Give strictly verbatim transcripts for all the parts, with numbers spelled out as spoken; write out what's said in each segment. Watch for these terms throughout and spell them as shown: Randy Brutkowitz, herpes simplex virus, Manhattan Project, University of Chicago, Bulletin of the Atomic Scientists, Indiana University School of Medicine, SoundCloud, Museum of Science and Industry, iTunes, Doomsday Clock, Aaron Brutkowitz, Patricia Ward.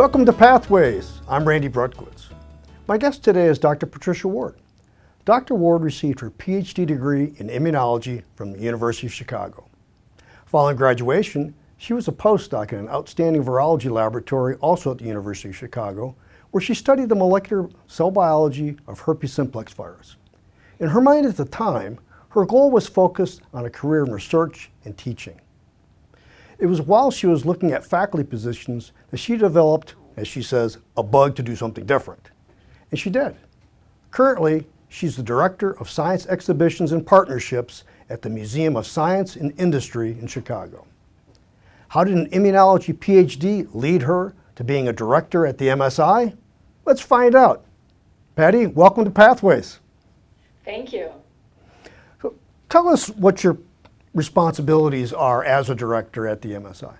Welcome to Pathways. I'm Randy Brutkowitz. My guest today is Doctor Patricia Ward. Doctor Ward received her PhD degree in immunology from the University of Chicago. Following graduation, she was a postdoc in an outstanding virology laboratory also at the University of Chicago, where she studied the molecular cell biology of herpes simplex virus. In her mind at the time, her goal was focused on a career in research and teaching. It was while she was looking at faculty positions that she developed, as she says, a bug to do something different. And she did. Currently, she's the Director of Science Exhibitions and Partnerships at the Museum of Science and Industry in Chicago. How did an immunology PhD lead her to being a director at the M S I? Let's find out. Patty, welcome to Pathways. Thank you. So tell us what your responsibilities are as a director at the M S I?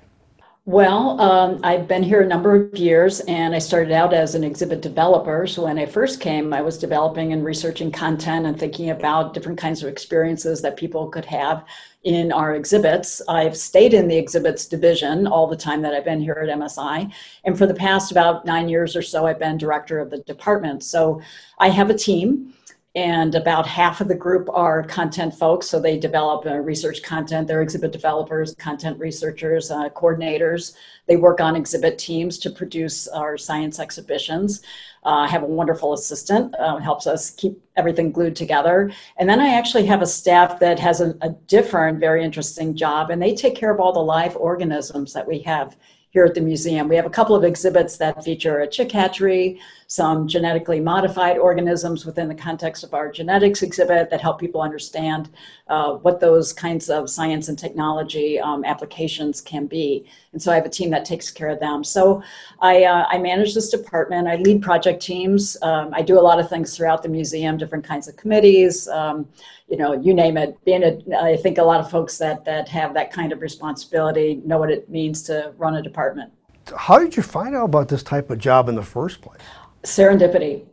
Well, um, I've been here a number of years, and I started out as an exhibit developer. So when I first came, I was developing and researching content and thinking about different kinds of experiences that people could have in our exhibits. I've stayed in the exhibits division all the time that I've been here at M S I. And for the past about nine years or so, I've been director of the department. So I have a team. And about half of the group are content folks, so they develop uh, research content. They're exhibit developers, content researchers, uh, coordinators. They work on exhibit teams to produce our science exhibitions. I uh, have a wonderful assistant, uh, helps us keep everything glued together. And then I actually have a staff that has a, a different, very interesting job, and they take care of all the live organisms that we have here at the museum. We have a couple of exhibits that feature a chick hatchery, some genetically modified organisms within the context of our genetics exhibit that help people understand uh, what those kinds of science and technology um, applications can be. And so I have a team that takes care of them. So I, uh, I manage this department. I lead project teams. Um, I do a lot of things throughout the museum, different kinds of committees, um, you know, you name it. Being a, I think a lot of folks that, that have that kind of responsibility know what it means to run a department. How did you find out about this type of job in the first place? Serendipity.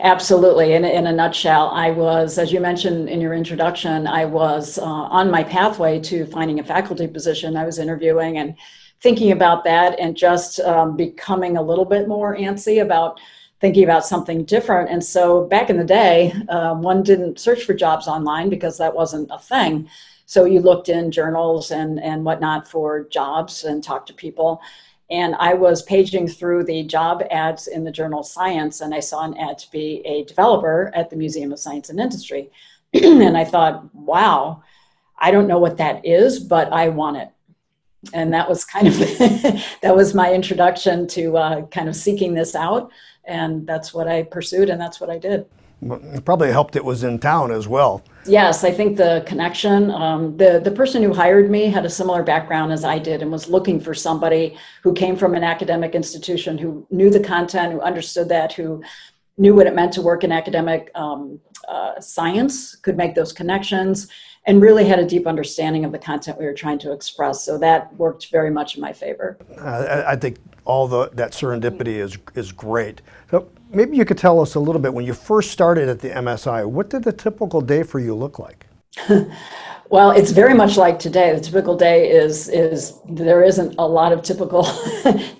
Absolutely. In, in a nutshell, I was, as you mentioned in your introduction, I was uh, on my pathway to finding a faculty position. I was interviewing and thinking about that and just um, becoming a little bit more antsy about thinking about something different. And so back in the day, uh, one didn't search for jobs online because that wasn't a thing. So you looked in journals and, and whatnot for jobs and talked to people. And I was paging through the job ads in the journal Science, and I saw an ad to be a developer at the Museum of Science and Industry. And I thought, wow, I don't know what that is, but I want it. And that was kind of, that was my introduction to uh, kind of seeking this out. And that's what I pursued, and that's what I did. It probably helped it was in town as well. Yes, I think the connection, um, the, the person who hired me had a similar background as I did and was looking for somebody who came from an academic institution, who knew the content, who understood that, who knew what it meant to work in academic um, uh, science, could make those connections, and really had a deep understanding of the content we were trying to express. So that worked very much in my favor. Uh, I think all the, that serendipity is, is great. So maybe you could tell us a little bit, when you first started at the M S I, what did the typical day for you look like? Well, it's very much like today. The typical day is, is there isn't a lot of typical,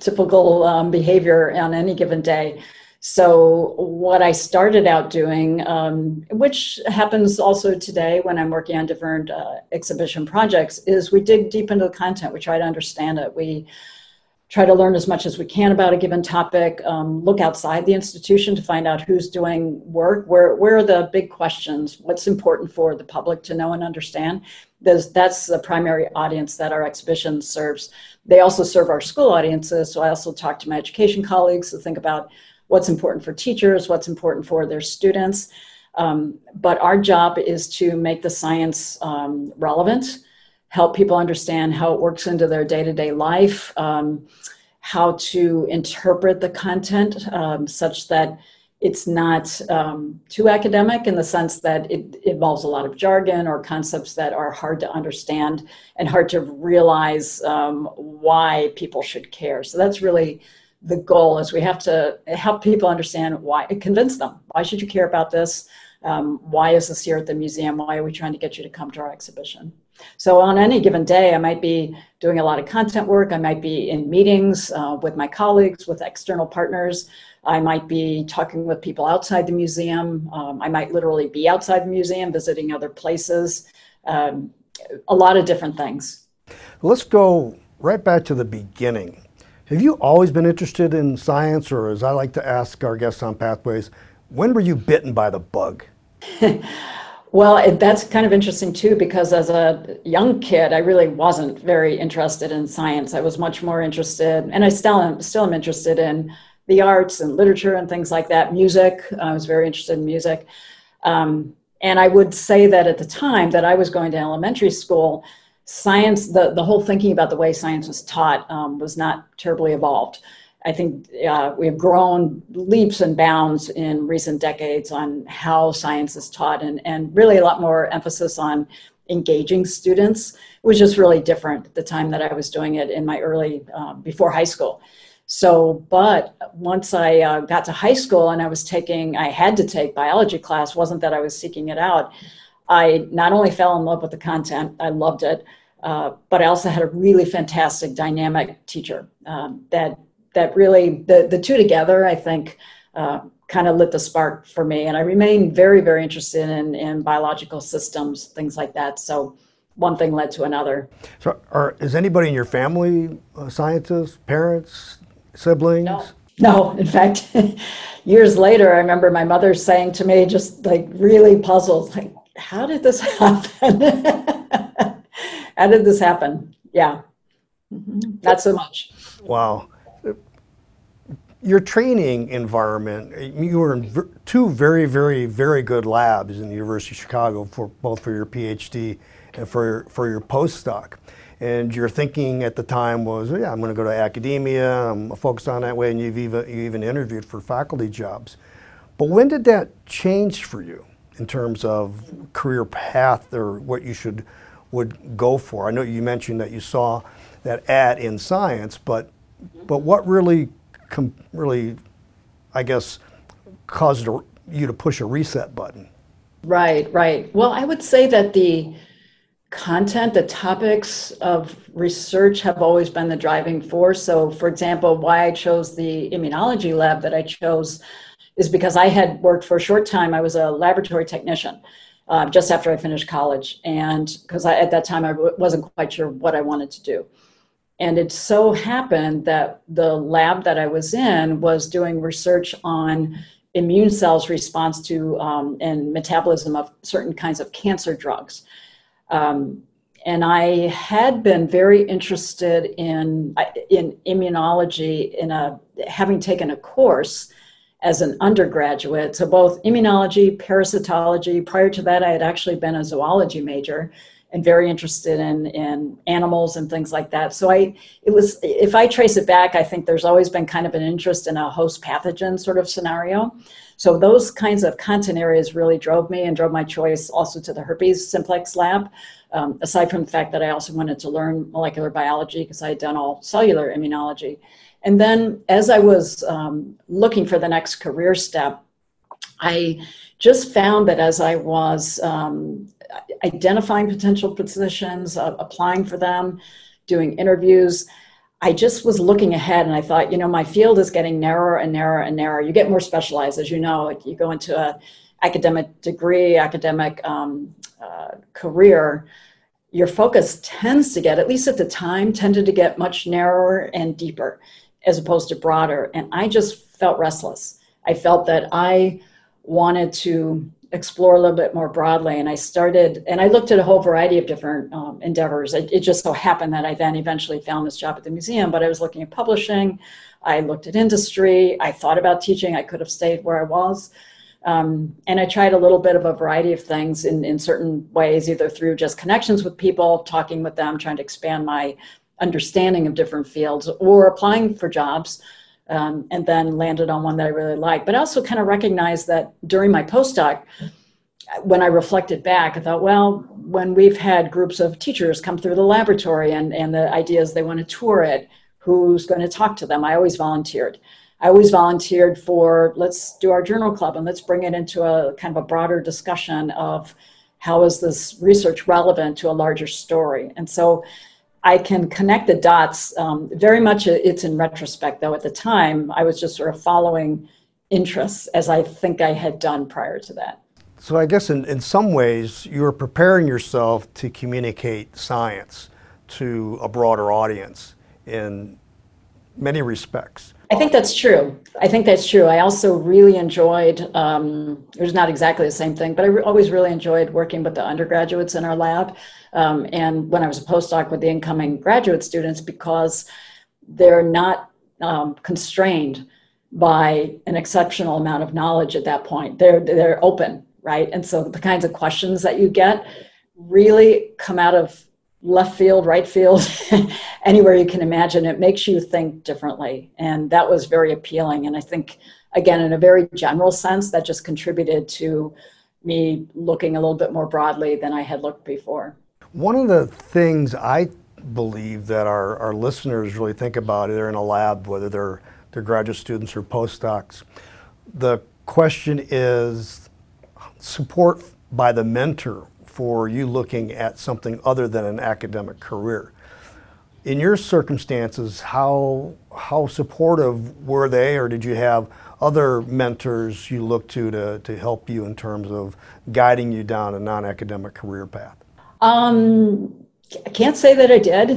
typical um, behavior on any given day. So what I started out doing, um, which happens also today when I'm working on different uh, exhibition projects, is we dig deep into the content. We try to understand it. We try to learn as much as we can about a given topic, um, look outside the institution to find out who's doing work, where, where are the big questions, what's important for the public to know and understand. There's, that's the primary audience that our exhibition serves. They also serve our school audiences, so I also talk to my education colleagues to think about what's important for teachers, what's important for their students. Um, but our job is to make the science um, relevant, help people understand how it works into their day-to-day life, um, how to interpret the content um, such that it's not um, too academic in the sense that it involves a lot of jargon or concepts that are hard to understand and hard to realize um, why people should care. So that's really the goal, is we have to help people understand why, convince them, why should you care about this? um, why is this here at the museum? Why are we trying to get you to come to our exhibition? So on any given day, I might be doing a lot of content work. I might be in meetings uh, with my colleagues, with external partners. I might be talking with people outside the museum. Um, I might literally be outside the museum, visiting other places, um, a lot of different things. Let's go right back to the beginning. Have you always been interested in science, or as I like to ask our guests on Pathways, when were you bitten by the bug? Well, it, that's kind of interesting too, because as a young kid, I really wasn't very interested in science. I was much more interested, and I still am, still am interested in the arts and literature and things like that. Music, I was very interested in music. Um, and I would say that at the time that I was going to elementary school, science, the, the whole thinking about the way science was taught um, was not terribly evolved. I think uh, we've grown leaps and bounds in recent decades on how science is taught, and, and really a lot more emphasis on engaging students. It was just really different at the time that I was doing it in my early, um, before high school. So, but once I uh, got to high school and I was taking, I had to take biology class, wasn't that I was seeking it out. I not only fell in love with the content, I loved it, uh, but I also had a really fantastic dynamic teacher um, that that really, the, the two together, I think, uh, kind of lit the spark for me. And I remain very, very interested in, in biological systems, things like that. So one thing led to another. So are, is anybody in your family a scientist, parents, siblings? No, no. In fact, years later, I remember my mother saying to me, just like really puzzled, like, how did this happen? How did this happen? Yeah, mm-hmm. Not so much. Wow. Your training environment, you were in two very, very, very good labs in the University of Chicago, for both for your PhD and for, for your postdoc. And your thinking at the time was, yeah, I'm gonna go to academia, I'm focused on that way, and you've even, you even interviewed for faculty jobs. But when did that change for you in terms of career path or what you should would go for? I know you mentioned that you saw that ad in Science, but, but what really really, I guess, caused you to push a reset button? Right, right. Well, I would say that the content, the topics of research have always been the driving force. So, for example, why I chose the immunology lab that I chose is because I had worked for a short time. I was a laboratory technician uh, just after I finished college, and because at that time I w- wasn't quite sure what I wanted to do. And it so happened that the lab that I was in was doing research on immune cells' response to um, and metabolism of certain kinds of cancer drugs. Um, and I had been very interested in, in immunology, in a, having taken a course as an undergraduate. So both immunology, parasitology, prior to that I had actually been a zoology major, and very interested in, in animals and things like that. So I, it was, if I trace it back, I think there's always been kind of an interest in a host pathogen sort of scenario. So those kinds of content areas really drove me and drove my choice also to the herpes simplex lab, um, aside from the fact that I also wanted to learn molecular biology because I had done all cellular immunology. And then as I was um, looking for the next career step, I just found that as I was um, identifying potential positions, uh, applying for them, doing interviews, I just was looking ahead and I thought, you know, my field is getting narrower and narrower and narrower. You get more specialized, as you know, you go into an academic degree, academic um, uh, career, your focus tends to get, at least at the time, tended to get much narrower and deeper as opposed to broader. And I just felt restless. I felt that I wanted to explore a little bit more broadly, and I started, and I looked at a whole variety of different um, endeavors. It, it just so happened that I then eventually found this job at the museum, but I was looking at publishing, I looked at industry, I thought about teaching, I could have stayed where I was, um, and I tried a little bit of a variety of things in, in certain ways, either through just connections with people, talking with them, trying to expand my understanding of different fields, or applying for jobs. Um, and then landed on one that I really liked. But I also kind of recognized that during my postdoc, when I reflected back, I thought, well, when we've had groups of teachers come through the laboratory and, and the idea is they want to tour it, who's going to talk to them? I always volunteered. I always volunteered for, let's do our journal club and let's bring it into a kind of a broader discussion of how is this research relevant to a larger story. And so I can connect the dots. Um, very much it's in retrospect, though. At the time, I was just sort of following interests as I think I had done prior to that. So I guess in, in some ways, you were preparing yourself to communicate science to a broader audience in many respects. I think that's true. I think that's true. I also really enjoyed, um, it was not exactly the same thing, but I re- always really enjoyed working with the undergraduates in our lab. Um, and when I was a postdoc with the incoming graduate students, because they're not um, constrained by an exceptional amount of knowledge at that point. They're, they're open, right? And so the kinds of questions that you get really come out of left field, right field, anywhere you can imagine. It makes you think differently. And that was very appealing. And I think, again, in a very general sense, that just contributed to me looking a little bit more broadly than I had looked before. One of the things I believe that our, our listeners really think about, they're in a lab, whether they're, they're graduate students or postdocs, the question is support by the mentor for you looking at something other than an academic career. In your circumstances, how how supportive were they, or did you have other mentors you looked to to, to help you in terms of guiding you down a non-academic career path? Um, I can't say that I did.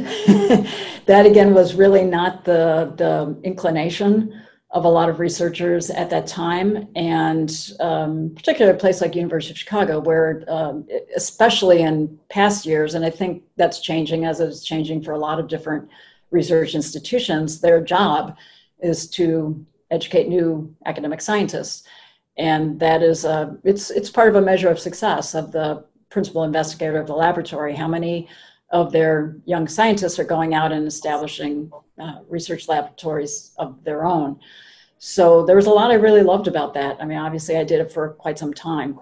That, again, was really not the, the inclination of a lot of researchers at that time, and um, particularly a place like University of Chicago, where um, especially in past years, and I think that's changing as it's changing for a lot of different research institutions, their job is to educate new academic scientists. And that is, a, it's, it's part of a measure of success of the principal investigator of the laboratory. How many of their young scientists are going out and establishing uh, research laboratories of their own. So there was a lot I really loved about that. I mean, obviously I did it for quite some time,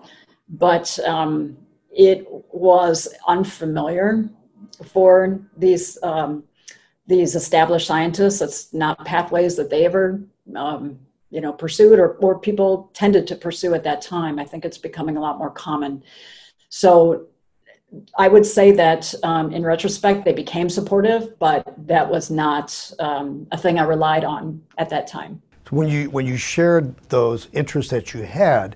but um, it was unfamiliar for these, um, these established scientists. It's not pathways that they ever um, you know, pursued or, or people tended to pursue at that time. I think it's becoming a lot more common. So I would say that um, in retrospect, they became supportive, but that was not um, a thing I relied on at that time. So when you when you shared those interests that you had,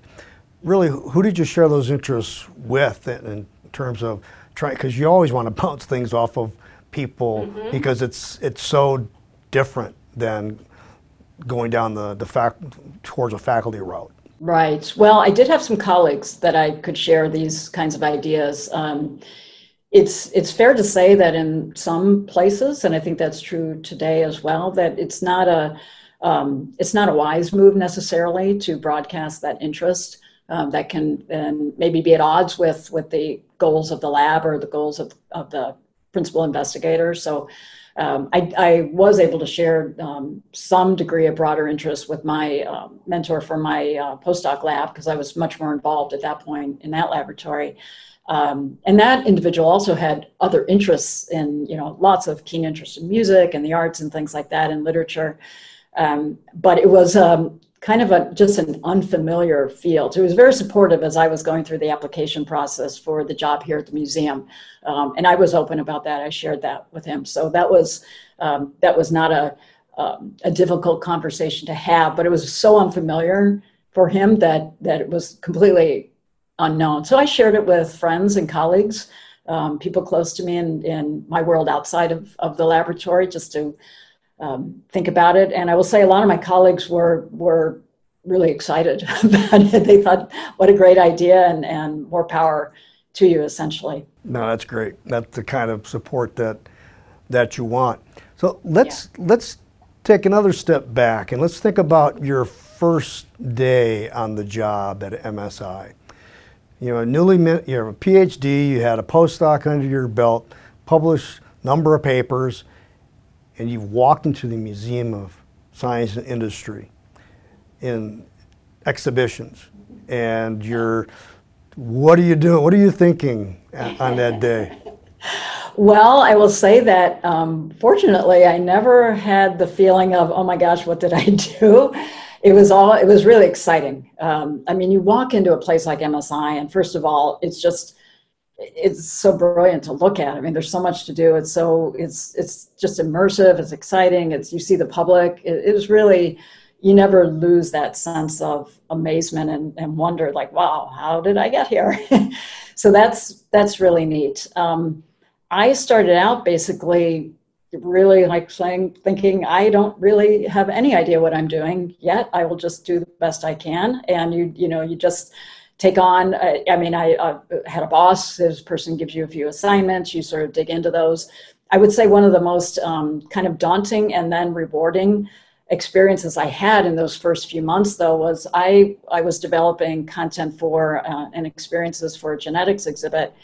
really, who did you share those interests with in, in terms of trying? Because you always want to bounce things off of people mm-hmm. because it's it's so different than going down the the fac towards a faculty route. Right. Well, I did have some colleagues that I could share these kinds of ideas. Um, it's it's fair to say that in some places, and I think that's true today as well, that it's not a um, it's not a wise move necessarily to broadcast that interest. Um, that can and maybe be at odds with with the goals of the lab or the goals of of the principal investigator. So. Um, I, I was able to share um, some degree of broader interest with my uh, mentor for my uh, postdoc lab, because I was much more involved at that point in that laboratory. Um, and that individual also had other interests in, you know, lots of keen interest in music and the arts and things like that, and literature. Um, but it was um, kind of a, just an unfamiliar field. So it was very supportive as I was going through the application process for the job here at the museum. Um, and I was open about that. I shared that with him. So that was, um, that was not a, um, a difficult conversation to have, but it was so unfamiliar for him that, that it was completely unknown. So I shared it with friends and colleagues, um, people close to me in, in my world outside of, of the laboratory, just to Um, think about it. And I will say a lot of my colleagues were were really excited about it. They thought, what a great idea, and, and more power to you, essentially. No, that's great. That's the kind of support that that you want. So let's yeah. let's take another step back and let's think about your first day on the job at M S I. You know, newly you have a PhD, you had a postdoc under your belt, published a number of papers, and you've walked into the Museum of Science and Industry in exhibitions, and you're, what are you doing? What are you thinking on that day? Well, I will say that um, fortunately, I never had the feeling of, oh my gosh, what did I do? It was all, it was really exciting. Um, I mean, you walk into a place like M S I and first of all, it's just, it's so brilliant to look at. I mean, there's so much to do. It's so, it's, it's just immersive. It's exciting. It's, you see the public. It, it was really, you never lose that sense of amazement and, and wonder, like, wow, how did I get here? So that's, that's really neat. Um, I started out basically really like saying, thinking, I don't really have any idea what I'm doing yet. I will just do the best I can. And you, you know, you just take on, I, I mean, I, I had a boss, this person gives you a few assignments, you sort of dig into those. I would say one of the most um, kind of daunting and then rewarding experiences I had in those first few months though, was I, I was developing content for uh, and experiences for a genetics exhibit.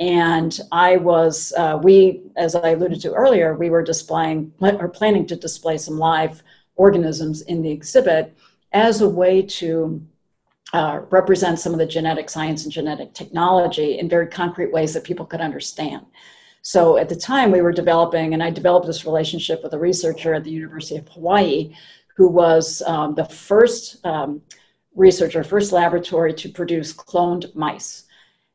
And I was, uh, we, as I alluded to earlier, we were displaying or planning to display some live organisms in the exhibit as a way to uh, represent some of the genetic science and genetic technology in very concrete ways that people could understand. So at the time we were developing, and I developed this relationship with a researcher at the University of Hawaii, who was um, the first um, researcher, first laboratory to produce cloned mice.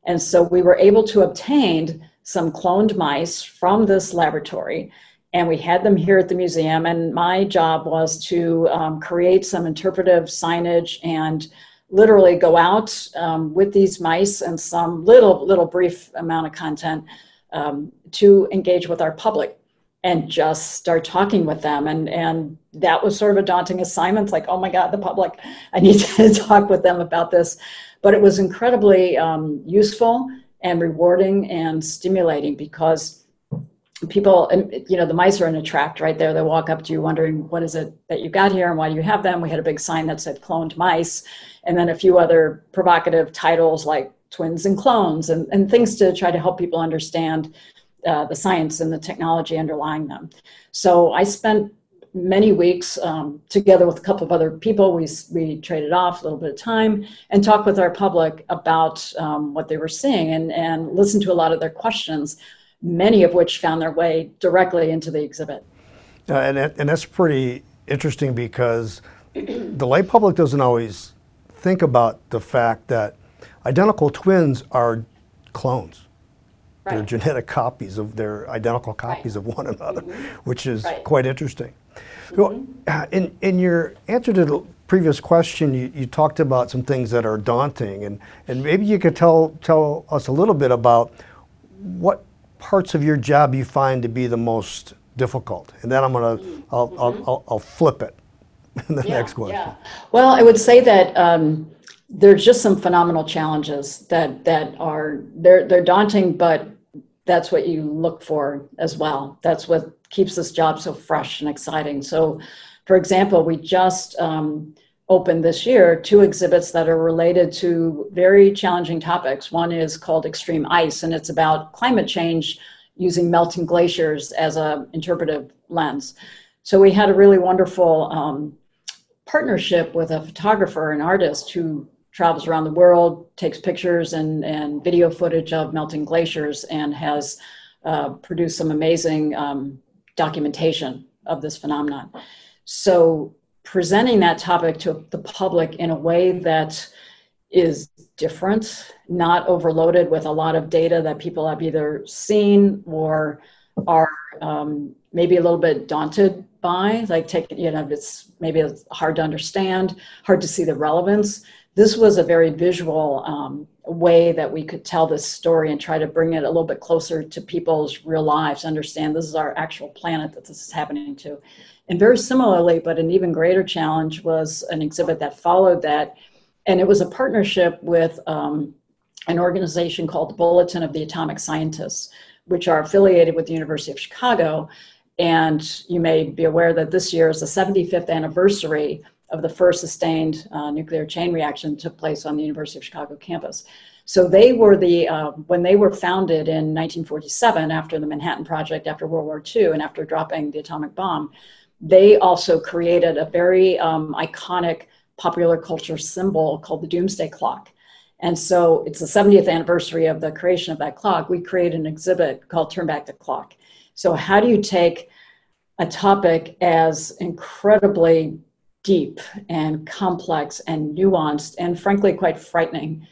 And so we were able to obtain some cloned mice from this laboratory, and we had them here at the museum. And my job was to um, create some interpretive signage and literally go out um, with these mice and some little, little brief amount of content um, to engage with our public and just start talking with them. And, and that was sort of a daunting assignment. It's like, oh my God, the public, I need to talk with them about this. But it was incredibly um, useful and rewarding and stimulating because people, and you know, the mice are in a tract right there. They walk up to you wondering, what is it that you got here and why do you have them? We had a big sign that said cloned mice and then a few other provocative titles like twins and clones and, and things to try to help people understand uh, the science and the technology underlying them. So I spent many weeks um, together with a couple of other people. We, we traded off a little bit of time and talked with our public about um, what they were seeing and, and listened to a lot of their questions, many of which found their way directly into the exhibit. Uh, and, and that's pretty interesting because the lay public doesn't always think about the fact that identical twins are clones. Right. They're genetic copies of their identical copies right. of one another, mm-hmm. which is right. quite interesting. Mm-hmm. In, in your answer to the previous question, you, you talked about some things that are daunting, and, and maybe you could tell, tell us a little bit about what parts of your job you find to be the most difficult. And then I'm going to, I'll, mm-hmm. I'll, I'll, I'll flip it in the yeah, next question. Yeah. Well, I would say that um, there's just some phenomenal challenges that, that are, they're, they're daunting, but that's what you look for as well. That's what keeps this job so fresh and exciting. So for example, we just um, opened this year two exhibits that are related to very challenging topics. One is called Extreme Ice, and it's about climate change using melting glaciers as an interpretive lens. So we had a really wonderful um, partnership with a photographer and artist who travels around the world, takes pictures and, and video footage of melting glaciers, and has uh, produced some amazing um, documentation of this phenomenon. So presenting that topic to the public in a way that is different, not overloaded with a lot of data that people have either seen or are um, maybe a little bit daunted by, like taking, you know, it's maybe it's hard to understand, hard to see the relevance. This was a very visual um, way that we could tell this story and try to bring it a little bit closer to people's real lives, understand this is our actual planet that this is happening to. And very similarly, but an even greater challenge was an exhibit that followed that. And it was a partnership with um, an organization called the Bulletin of the Atomic Scientists, which are affiliated with the University of Chicago. And you may be aware that this year is the seventy-fifth anniversary of the first sustained uh, nuclear chain reaction took place on the University of Chicago campus. So they were the, uh, when they were founded in nineteen forty-seven, after the Manhattan Project, after World War Two, and after dropping the atomic bomb, they also created a very um, iconic popular culture symbol called the Doomsday Clock. And so it's the seventieth anniversary of the creation of that clock. We create an exhibit called Turn Back the Clock. So how do you take a topic as incredibly deep and complex and nuanced and frankly quite frightening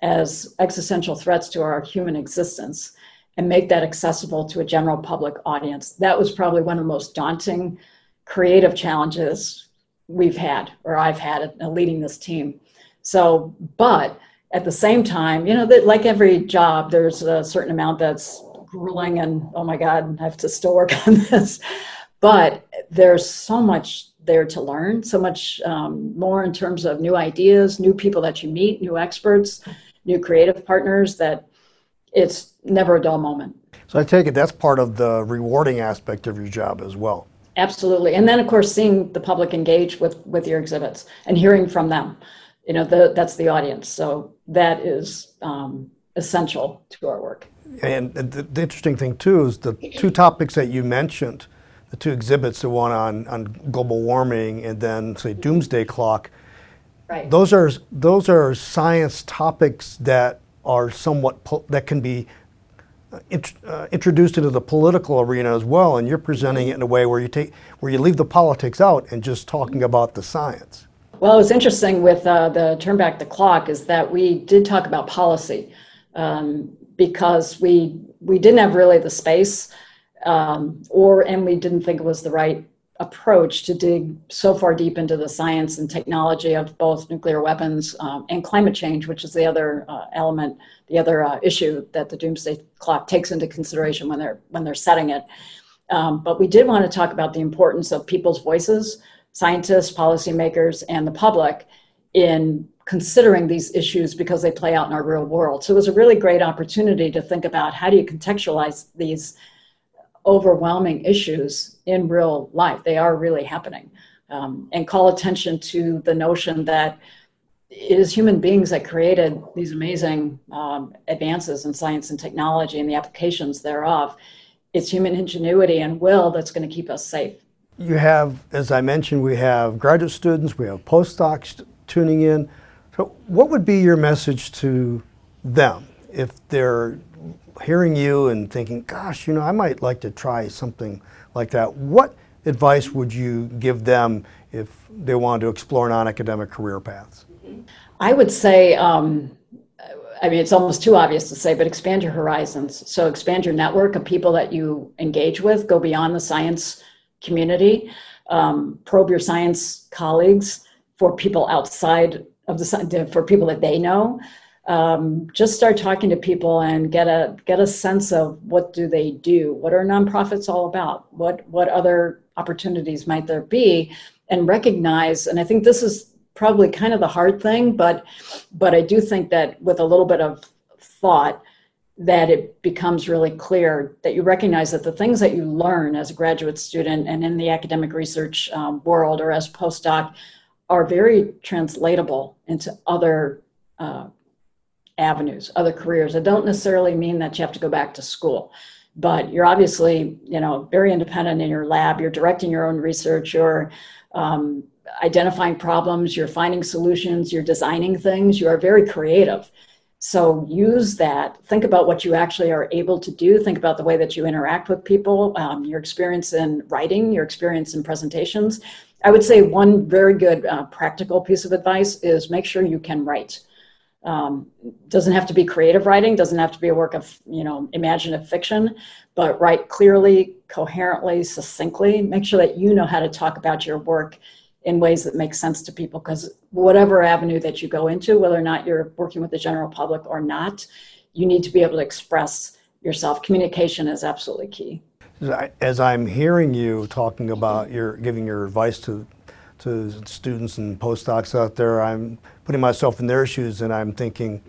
as existential threats to our human existence and make that accessible to a general public audience? That was probably one of the most daunting creative challenges we've had, or I've had in leading this team. So, but at the same time, you know, that like every job, there's a certain amount that's grueling and, oh my God, I have to still work on this. But there's so much there to learn, so much um, more in terms of new ideas, new people that you meet, new experts, new creative partners, that it's never a dull moment. So I take it that's part of the rewarding aspect of your job as well. Absolutely. And then, of course, seeing the public engage with, with your exhibits and hearing from them. You know, the, that's the audience. So that is um, essential to our work. And the, the interesting thing, too, is the two topics that you mentioned, the two exhibits, the one on, on global warming and then, say, Doomsday Clock. Right. Those are, those are science topics that are somewhat, po that can be int uh, introduced into the political arena as well. And you're presenting it in a way where you take, where you leave the politics out and just talking about the science. Well, it was interesting with uh, the Turn Back the Clock is that we did talk about policy um, because we we didn't have really the space um, or and we didn't think it was the right approach to dig so far deep into the science and technology of both nuclear weapons um, and climate change, which is the other uh, element, the other uh, issue that the Doomsday Clock takes into consideration when they're when they're setting it. Um, but we did want to talk about the importance of people's voices, scientists, policymakers, and the public in considering these issues because they play out in our real world. So it was a really great opportunity to think about how do you contextualize these overwhelming issues in real life. They are really happening. Um, and call attention to the notion that it is human beings that created these amazing um, advances in science and technology and the applications thereof. It's human ingenuity and will that's going to keep us safe. You have, as I mentioned, we have graduate students, we have postdocs tuning in. So what would be your message to them if they're hearing you and thinking, gosh, you know, I might like to try something like that? What advice would you give them if they wanted to explore non-academic career paths? I would say, um, I mean, it's almost too obvious to say, but expand your horizons. So expand your network of people that you engage with, go beyond the science community, um, probe your science colleagues for people outside of the, for people that they know. Um, just start talking to people and get a, get a sense of what do they do? What are nonprofits all about? What, what other opportunities might there be? And recognize, and I think this is probably kind of the hard thing, but, but I do think that with a little bit of thought, that it becomes really clear that you recognize that the things that you learn as a graduate student and in the academic research um, world or as postdoc are very translatable into other uh, avenues, other careers. It don't necessarily mean that you have to go back to school, but you're obviously, you know, very independent in your lab. You're directing your own research. You're um, identifying problems. You're finding solutions. You're designing things. You are very creative. So use that. Think about what you actually are able to do. Think about the way that you interact with people, um, your experience in writing, your experience in presentations. I would say one very good uh, practical piece of advice is make sure you can write. Um, doesn't have to be creative writing, doesn't have to be a work of, you know, imaginative fiction, but write clearly, coherently, succinctly. Make sure that you know how to talk about your work in ways that make sense to people, because whatever avenue that you go into, whether or not you're working with the general public or not, you need to be able to express yourself. Communication is absolutely key. As I'm hearing you talking about your giving your advice to, to students and postdocs out there, I'm putting myself in their shoes and I'm thinking,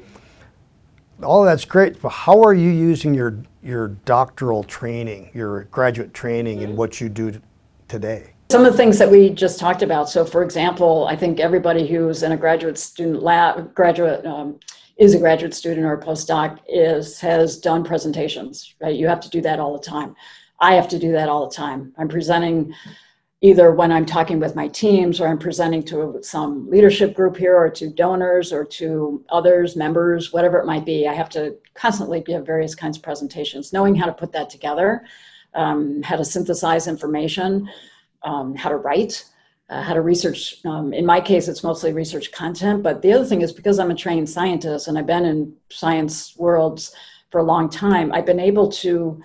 all that's great, but how are you using your, your doctoral training, your graduate training in what you do today? Some of the things that we just talked about. So, for example, I think everybody who's in a graduate student lab, graduate um, is a graduate student or a postdoc is has done presentations. Right? You have to do that all the time. I have to do that all the time. I'm presenting, either when I'm talking with my teams or I'm presenting to some leadership group here or to donors or to others, members, whatever it might be. I have to constantly give various kinds of presentations, knowing how to put that together, um, how to synthesize information, um, how to write, uh, how to research. Um, in my case, it's mostly research content, but the other thing is because I'm a trained scientist and I've been in science worlds for a long time, I've been able to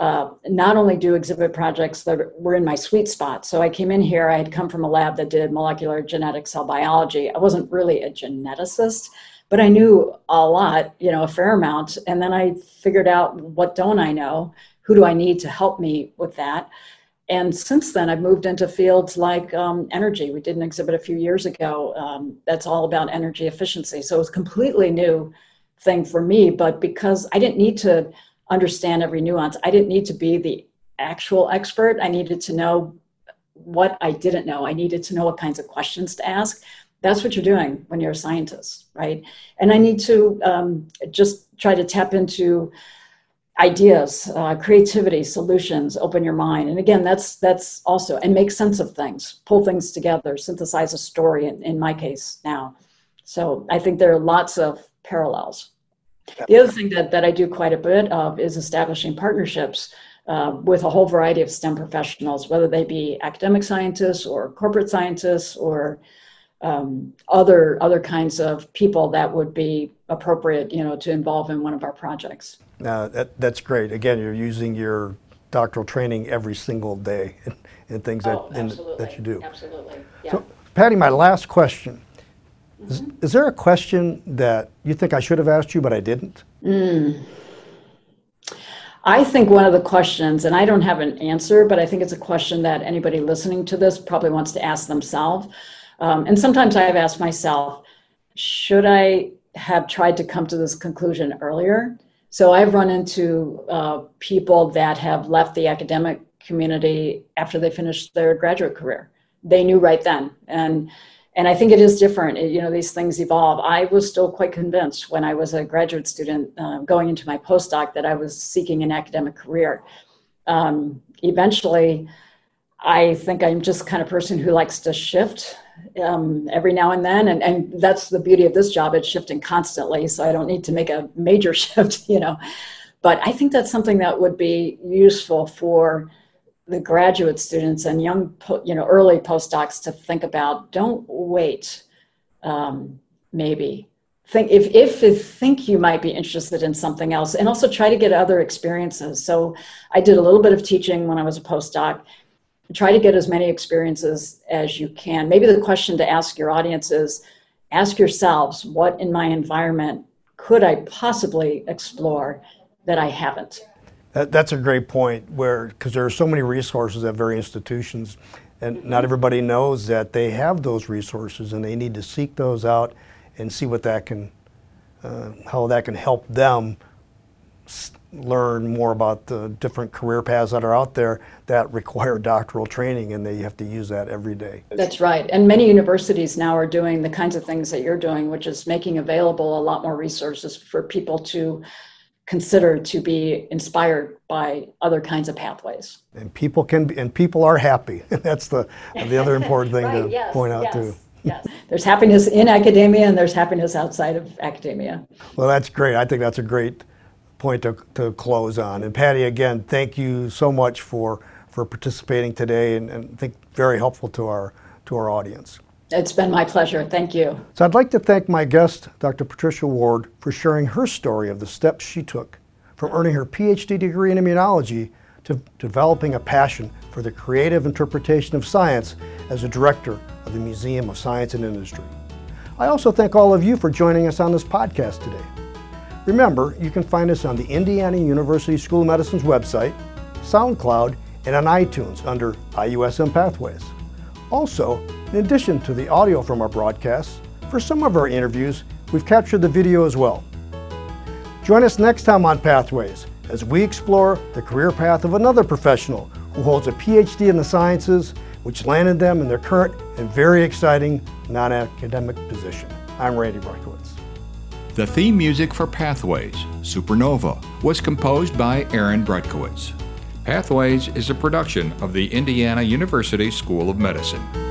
Uh, not only do exhibit projects that were in my sweet spot. So I came in here, I had come from a lab that did molecular genetic cell biology. I wasn't really a geneticist, but I knew a lot, you know, a fair amount. And then I figured out, what don't I know? Who do I need to help me with that? And since then, I've moved into fields like um, energy. We did an exhibit a few years ago um, that's all about energy efficiency. So it was a completely new thing for me, but because I didn't need to understand every nuance. I didn't need to be the actual expert. I needed to know what I didn't know. I needed to know what kinds of questions to ask. That's what you're doing when you're a scientist, right? And I need to um, just try to tap into ideas, uh, creativity, solutions, open your mind. And again, that's that's also, and make sense of things, pull things together, synthesize a story in, in my case now. So I think there are lots of parallels. The other thing that, that I do quite a bit of is establishing partnerships uh, with a whole variety of STEM professionals, whether they be academic scientists or corporate scientists or um, other other kinds of people that would be appropriate, you know, to involve in one of our projects. Now, that, that's great. Again, you're using your doctoral training every single day and, and things that, oh, and, that you do. Absolutely. Yeah. So, Patty, my last question. Is, is there a question that you think I should have asked you, but I didn't? Mm. I think one of the questions, and I don't have an answer, but I think it's a question that anybody listening to this probably wants to ask themselves. Um, and sometimes I have asked myself, should I have tried to come to this conclusion earlier? So I've run into uh, people that have left the academic community after they finished their graduate career. They knew right then. And And I think it is different, it, you know, these things evolve. I was still quite convinced when I was a graduate student uh, going into my postdoc that I was seeking an academic career. Um, eventually, I think I'm just kind of person who likes to shift um, every now and then. And, and that's the beauty of this job, it's shifting constantly. So I don't need to make a major shift, you know. But I think that's something that would be useful for the graduate students and young, you know, early postdocs to think about. Don't wait. Um, maybe think if, if if think you might be interested in something else, and also try to get other experiences. So I did a little bit of teaching when I was a postdoc. Try to get as many experiences as you can. Maybe the question to ask your audience is, ask yourselves, what in my environment could I possibly explore that I haven't? That's a great point, where because there are so many resources at various institutions, and not everybody knows that they have those resources, and they need to seek those out and see what that can, uh, how that can help them learn more about the different career paths that are out there that require doctoral training, and they have to use that every day. That's right. And many universities now are doing the kinds of things that you're doing, which is making available a lot more resources for people to considered to be inspired by other kinds of pathways. And people can be, and people are happy. That's the the other important thing right, to yes, point out yes, too. Yes, there's happiness in academia and there's happiness outside of academia. Well, that's great. I think that's a great point to, to close on. And Patty, again, thank you so much for, for participating today, and, and I think very helpful to our to our audience. It's been my pleasure. Thank you. So I'd like to thank my guest, Doctor Patricia Ward, for sharing her story of the steps she took from earning her PhD degree in immunology to developing a passion for the creative interpretation of science as a director of the Museum of Science and Industry. I also thank all of you for joining us on this podcast today. Remember, you can find us on the Indiana University School of Medicine's website, SoundCloud, and on iTunes under I U S M Pathways. Also, in addition to the audio from our broadcasts, for some of our interviews, we've captured the video as well. Join us next time on Pathways as we explore the career path of another professional who holds a PhD in the sciences, which landed them in their current and very exciting non-academic position. I'm Randy Brutkowitz. The theme music for Pathways, Supernova, was composed by Aaron Brutkowitz. Pathways is a production of the Indiana University School of Medicine.